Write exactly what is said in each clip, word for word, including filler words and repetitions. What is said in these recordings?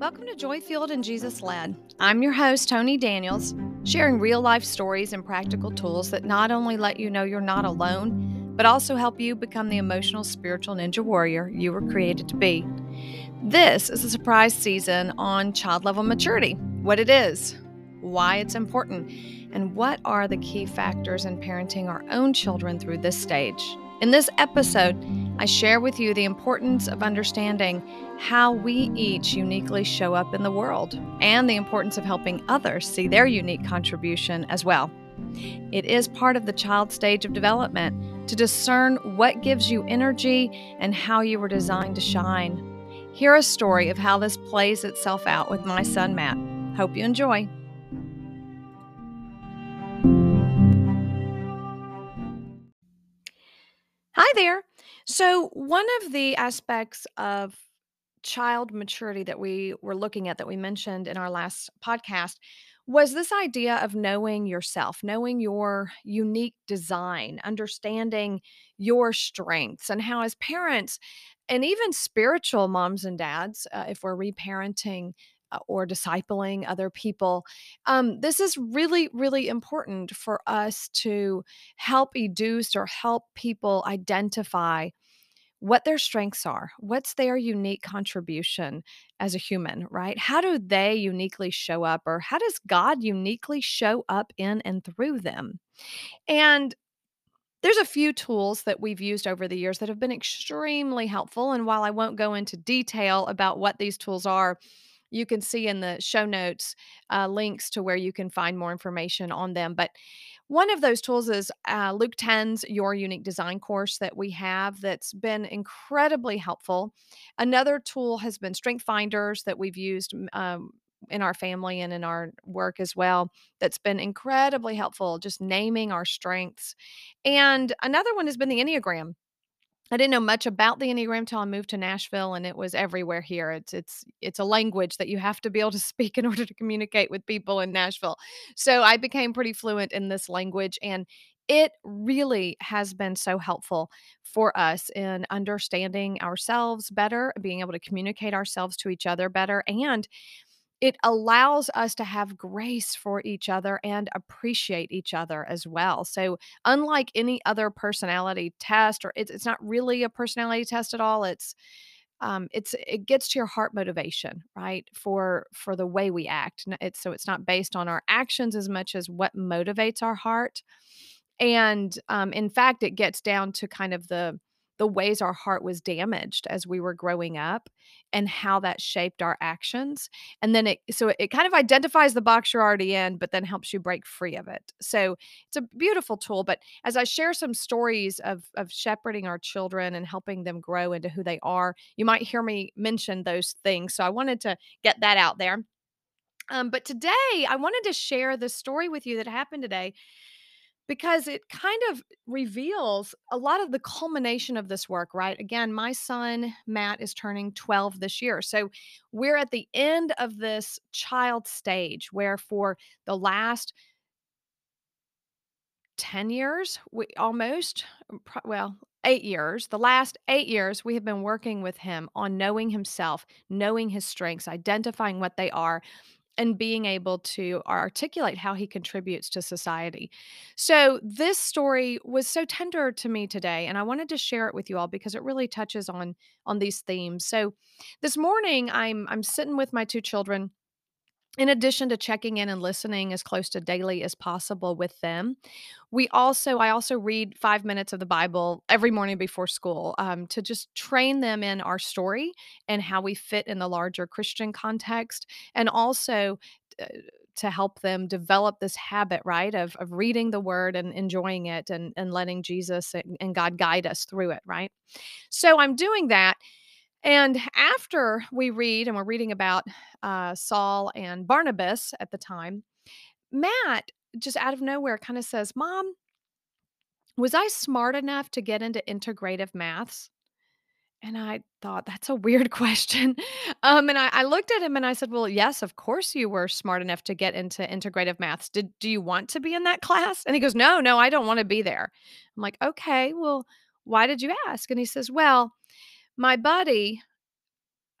Welcome to Joy-Fueled and Jesus Led. I'm your host, Toni Daniels, sharing real-life stories and practical tools that not only let you know you're not alone, but also help you become the emotional, spiritual ninja warrior you were created to be. This is a surprise season on child-level maturity, what it is, why it's important, and what are the key factors in parenting our own children through this stage. In this episode, I share with you the importance of understanding how we each uniquely show up in the world and the importance of helping others see their unique contribution as well. It is part of the child stage of development to discern what gives you energy and how you were designed to shine. Hear a story of how this plays itself out with my son, Matt. Hope you enjoy. Hi there. So one of the aspects of child maturity that we were looking at that we mentioned in our last podcast was this idea of knowing yourself, knowing your unique design, understanding your strengths, and how as parents and even spiritual moms and dads, uh, if we're reparenting uh, or discipling other people, um, this is really, really important for us to help educe or help people identify what their strengths are, what's their unique contribution as a human, right? How do they uniquely show up, or how does God uniquely show up in and through them? And there's a few tools that we've used over the years that have been extremely helpful. And while I won't go into detail about what these tools are, you can see in the show notes uh, links to where you can find more information on them. But one of those tools is uh, Luke ten's Your Unique Design course that we have that's been incredibly helpful. Another tool has been Strength Finders that we've used um, in our family and in our work as well. That's been incredibly helpful, just naming our strengths. And another one has been the Enneagram. I didn't know much about the Enneagram till I moved to Nashville, and it was everywhere here. It's it's it's a language that you have to be able to speak in order to communicate with people in Nashville. So I became pretty fluent in this language, and it really has been so helpful for us in understanding ourselves better, being able to communicate ourselves to each other better, and it allows us to have grace for each other and appreciate each other as well. So unlike any other personality test, or it's, it's not really a personality test at all, it's um, it's it gets to your heart motivation, right, for for the way we act. It's, so it's not based on our actions as much as what motivates our heart. And um, in fact, it gets down to kind of the the ways our heart was damaged as we were growing up and how that shaped our actions. And then it, so it kind of identifies the box you're already in, but then helps you break free of it. So it's a beautiful tool. But as I share some stories of, of shepherding our children and helping them grow into who they are, you might hear me mention those things. So I wanted to get that out there. Um, but today I wanted to share the story with you that happened today, because it kind of reveals a lot of the culmination of this work, right? Again, my son, Matt, is turning twelve this year. So we're at the end of this child stage where for the last ten years, we almost, well, eight years, the last eight years, we have been working with him on knowing himself, knowing his strengths, identifying what they are, and being able to articulate how he contributes to society. So this story was so tender to me today, and I wanted to share it with you all because it really touches on, on these themes. So this morning, I'm, I'm sitting with my two children, in addition to checking in and listening as close to daily as possible with them. We also, I also read five minutes of the Bible every morning before school um, to just train them in our story and how we fit in the larger Christian context, and also uh, to help them develop this habit, right, of, of reading the Word and enjoying it and, and letting Jesus and, and God guide us through it, right? So I'm doing that. And after we read, and we're reading about uh, Saul and Barnabas at the time, Matt, just out of nowhere, kind of says, "Mom, was I smart enough to get into integrative maths?" And I thought, that's a weird question. Um, and I, I looked at him and I said, "Well, yes, of course you were smart enough to get into integrative maths. Did, do you want to be in that class?" And he goes, no, no, I don't want to be there." I'm like, "Okay, well, why did you ask?" And he says, "Well, my buddy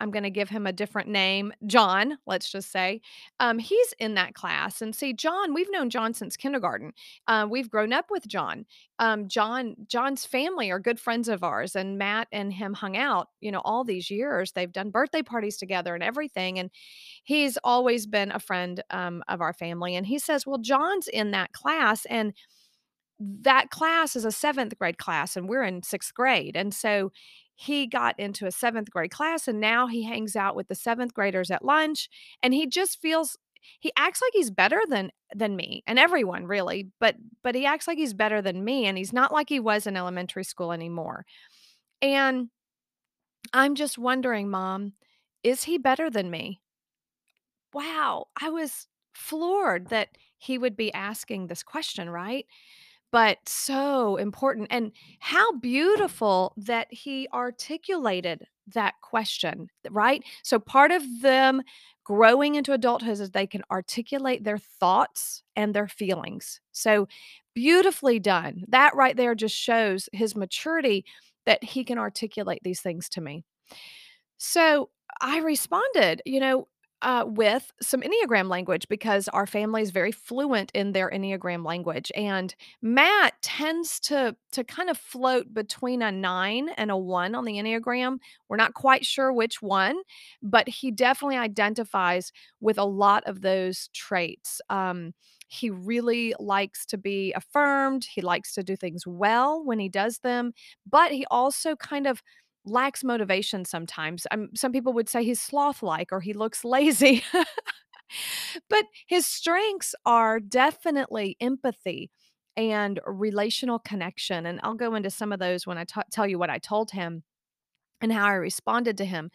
I'm going to give him a different name, John, let's just say, um, he's in that class. And see, John, we've known John since kindergarten. Uh, we've grown up with John. Um, John, John's family are good friends of ours, and Matt and him hung out, you know, all these years. They've done birthday parties together and everything. And he's always been a friend um, of our family. And he says, well, John's in that class, and that class is a seventh grade class, and we're in sixth grade. And so he got into a seventh grade class, and now he hangs out with the seventh graders at lunch, and he just feels, he acts like he's better than, than me and everyone really, but, but he acts like he's better than me. And he's not like he was in elementary school anymore. And I'm just wondering, Mom, is he better than me? Wow. I was floored that he would be asking this question, right? But so important. And how beautiful that he articulated that question, right? So part of them growing into adulthood is they can articulate their thoughts and their feelings. So beautifully done. That right there just shows his maturity, that he can articulate these things to me. So I responded, you know, Uh, with some Enneagram language, because our family is very fluent in their Enneagram language. And Matt tends to to kind of float between a nine and a one on the Enneagram. We're not quite sure which one, but he definitely identifies with a lot of those traits. Um, he really likes to be affirmed. He likes to do things well when he does them, but he also kind of lacks motivation sometimes. Um, some people would say he's sloth-like or he looks lazy, but his strengths are definitely empathy and relational connection. And I'll go into some of those when I t- tell you what I told him and how I responded to him.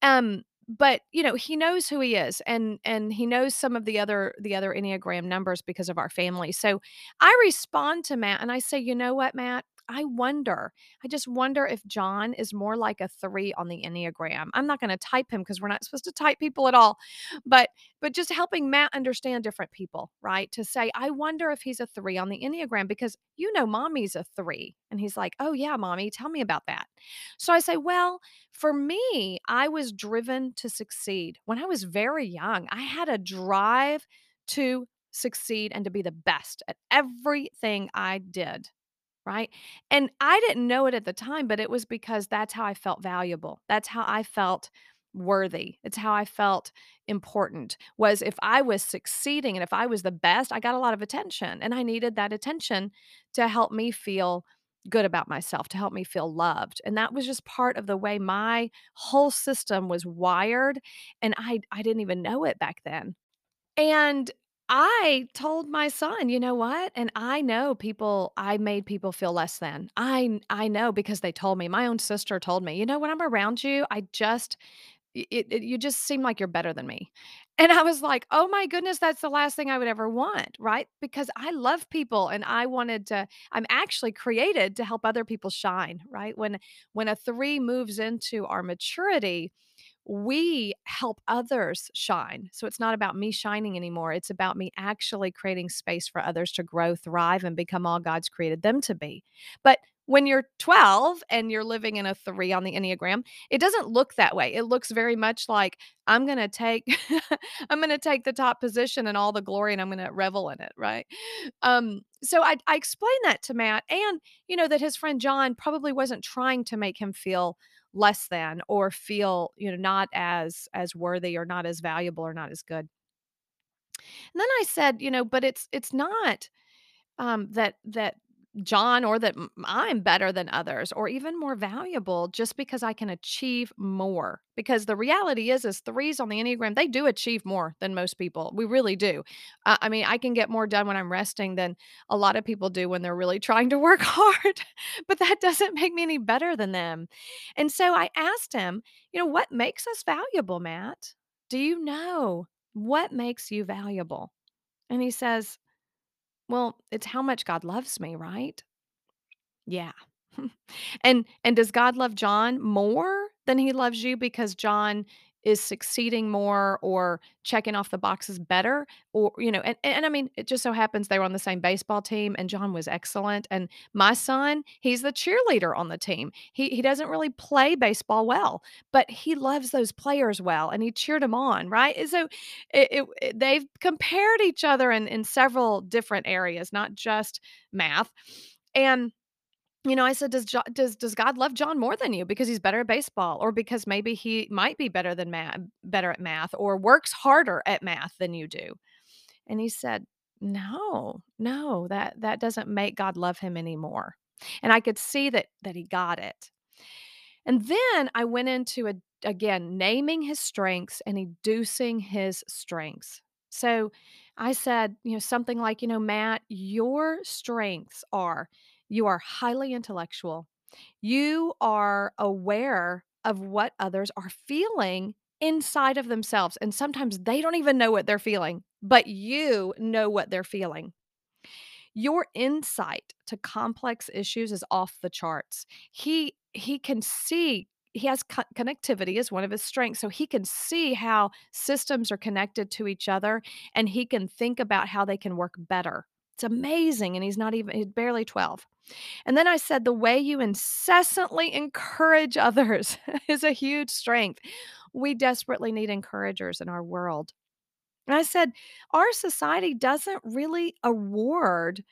Um, but you know, he knows who he is, and, and he knows some of the other, the other Enneagram numbers because of our family. So I respond to Matt and I say, you know what, Matt, I wonder, I just wonder if John is more like a three on the Enneagram. I'm not going to type him because we're not supposed to type people at all, but, but just helping Matt understand different people, right? To say, I wonder if he's a three on the Enneagram, because you know, Mommy's a three. And he's like, oh yeah, Mommy, tell me about that. So I say, well, for me, I was driven to succeed. When I was very young, I had a drive to succeed and to be the best at everything I did. Right? And I didn't know it at the time, but it was because that's how I felt valuable. That's how I felt worthy. It's how I felt important, was if I was succeeding and if I was the best, I got a lot of attention, and I needed that attention to help me feel good about myself, to help me feel loved. And that was just part of the way my whole system was wired. And I, I didn't even know it back then. And I told my son, you know what? And I know people, I made people feel less than. I I know because they told me, my own sister told me, you know, when I'm around you, I just, it, it, you just seem like you're better than me. And I was like, oh my goodness, that's the last thing I would ever want, right? Because I love people, and I wanted to, I'm actually created to help other people shine, right? When, when a three moves into our maturity, we help others shine. So it's not about me shining anymore. It's about me actually creating space for others to grow, thrive, and become all God's created them to be. But when you're twelve and you're living in a three on the Enneagram, it doesn't look that way. It looks very much like I'm going to take, I'm going to take the top position and all the glory, and I'm going to revel in it. Right. Um, so I, I explained that to Matt, and you know, that his friend John probably wasn't trying to make him feel less than, or feel, you know, not as, as worthy, or not as valuable, or not as good. And then I said, you know, but it's, it's not, um, that, that John, or that I'm better than others, or even more valuable just because I can achieve more. Because the reality is, is threes on the Enneagram, they do achieve more than most people. We really do. Uh, I mean, I can get more done when I'm resting than a lot of people do when they're really trying to work hard, but that doesn't make me any better than them. And so I asked him, you know, what makes us valuable, Matt? Do you know what makes you valuable? And he says, well, it's how much God loves me, right? Yeah. and and does God love John more than he loves you because John is succeeding more or checking off the boxes better, or, you know, and, and I mean, it just so happens they were on the same baseball team and John was excellent. And my son, he's the cheerleader on the team. He he doesn't really play baseball well, but he loves those players well and he cheered them on, right? And so it, it, it, they've compared each other in, in several different areas, not just math. And you know, I said, does, does, does God love John more than you because he's better at baseball, or because maybe he might be better than math, better at math, or works harder at math than you do? And he said, no, no, that, that doesn't make God love him anymore. And I could see that, that he got it. And then I went into, a, again, naming his strengths and educing his strengths. So I said, you know, something like, you know, Matt, your strengths are, you are highly intellectual. You are aware of what others are feeling inside of themselves. And sometimes they don't even know what they're feeling, but you know what they're feeling. Your insight to complex issues is off the charts. He, he can see, he has co- connectivity as one of his strengths. So he can see how systems are connected to each other, and he can think about how they can work better. It's amazing. And he's not even, he's barely twelve. And then I said, the way you incessantly encourage others is a huge strength. We desperately need encouragers in our world. And I said, our society doesn't really award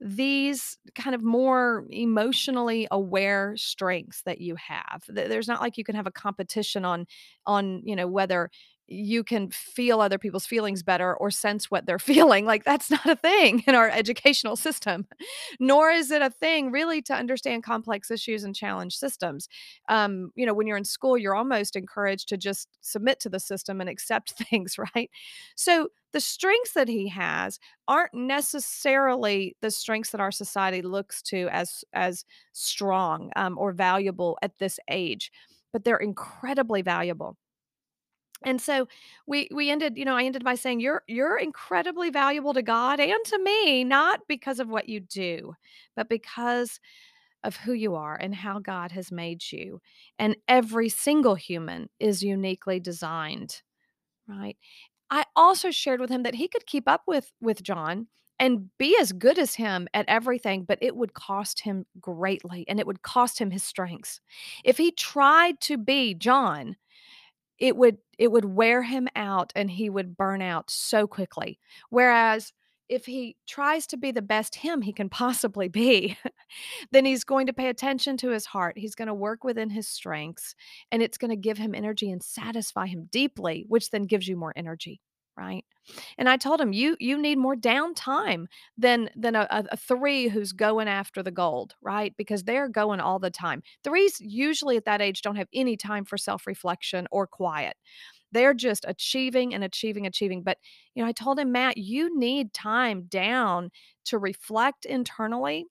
these kind of more emotionally aware strengths that you have. There's not like you can have a competition on, on, you know, whether you can feel other people's feelings better or sense what they're feeling. Like, that's not a thing in our educational system, nor is it a thing really to understand complex issues and challenge systems. Um, you know, when you're in school, you're almost encouraged to just submit to the system and accept things, right? So the strengths that he has aren't necessarily the strengths that our society looks to as, as strong um, or valuable at this age, but they're incredibly valuable. And so we we ended, you know, I ended by saying, you're you're incredibly valuable to God and to me, not because of what you do, but because of who you are and how God has made you. And every single human is uniquely designed, right? I also shared with him that he could keep up with with John and be as good as him at everything, but it would cost him greatly, and it would cost him his strengths. If he tried to be John, it would it would wear him out and he would burn out so quickly. Whereas if he tries to be the best him he can possibly be, then he's going to pay attention to his heart. He's going to work within his strengths, and it's going to give him energy and satisfy him deeply, which then gives you more energy, right? And I told him, you you need more downtime than than a, a three who's going after the gold, right? Because they're going all the time. Threes usually at that age don't have any time for self-reflection or quiet. They're just achieving and achieving, achieving. But, you know, I told him, Matt, you need time down to reflect internally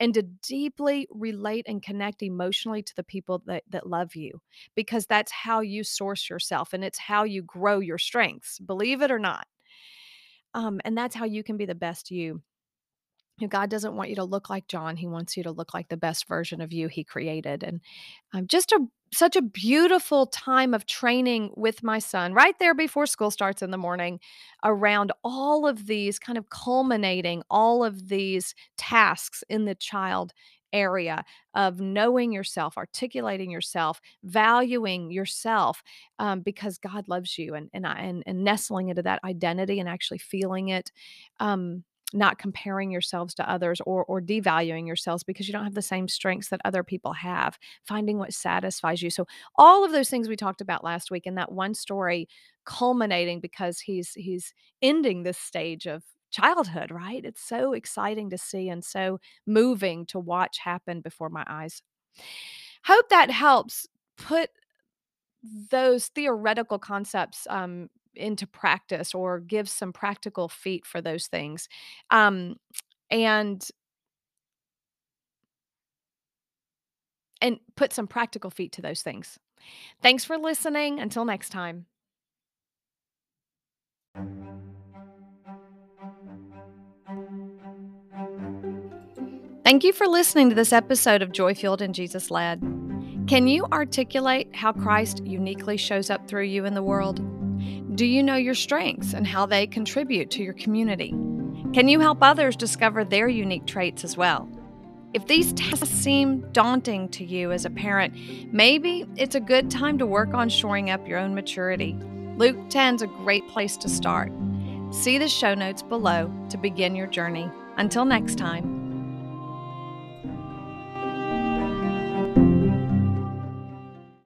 and to deeply relate and connect emotionally to the people that, that love you, because that's how you source yourself and it's how you grow your strengths, believe it or not. Um, and that's how you can be the best you. God doesn't want you to look like John. He wants you to look like the best version of you he created. And um, just a, such a beautiful time of training with my son right there before school starts in the morning around all of these, kind of culminating all of these tasks in the child area of knowing yourself, articulating yourself, valuing yourself, um, because God loves you, and, and, and, and nestling into that identity and actually feeling it. Um, not comparing yourselves to others or or devaluing yourselves because you don't have the same strengths that other people have, finding what satisfies you. So all of those things we talked about last week, and that one story culminating because he's he's ending this stage of childhood, right? It's so exciting to see and so moving to watch happen before my eyes. Hope that helps put those theoretical concepts um, into practice, or give some practical feet for those things. Um, and, and put some practical feet to those things. Thanks for listening. Until next time. Thank you for listening to this episode of Joy-Fueled and Jesus Led. Can you articulate how Christ uniquely shows up through you in the world? Do you know your strengths and how they contribute to your community? Can you help others discover their unique traits as well? If these tasks seem daunting to you as a parent, maybe it's a good time to work on shoring up your own maturity. Luke ten is a great place to start. See the show notes below to begin your journey. Until next time.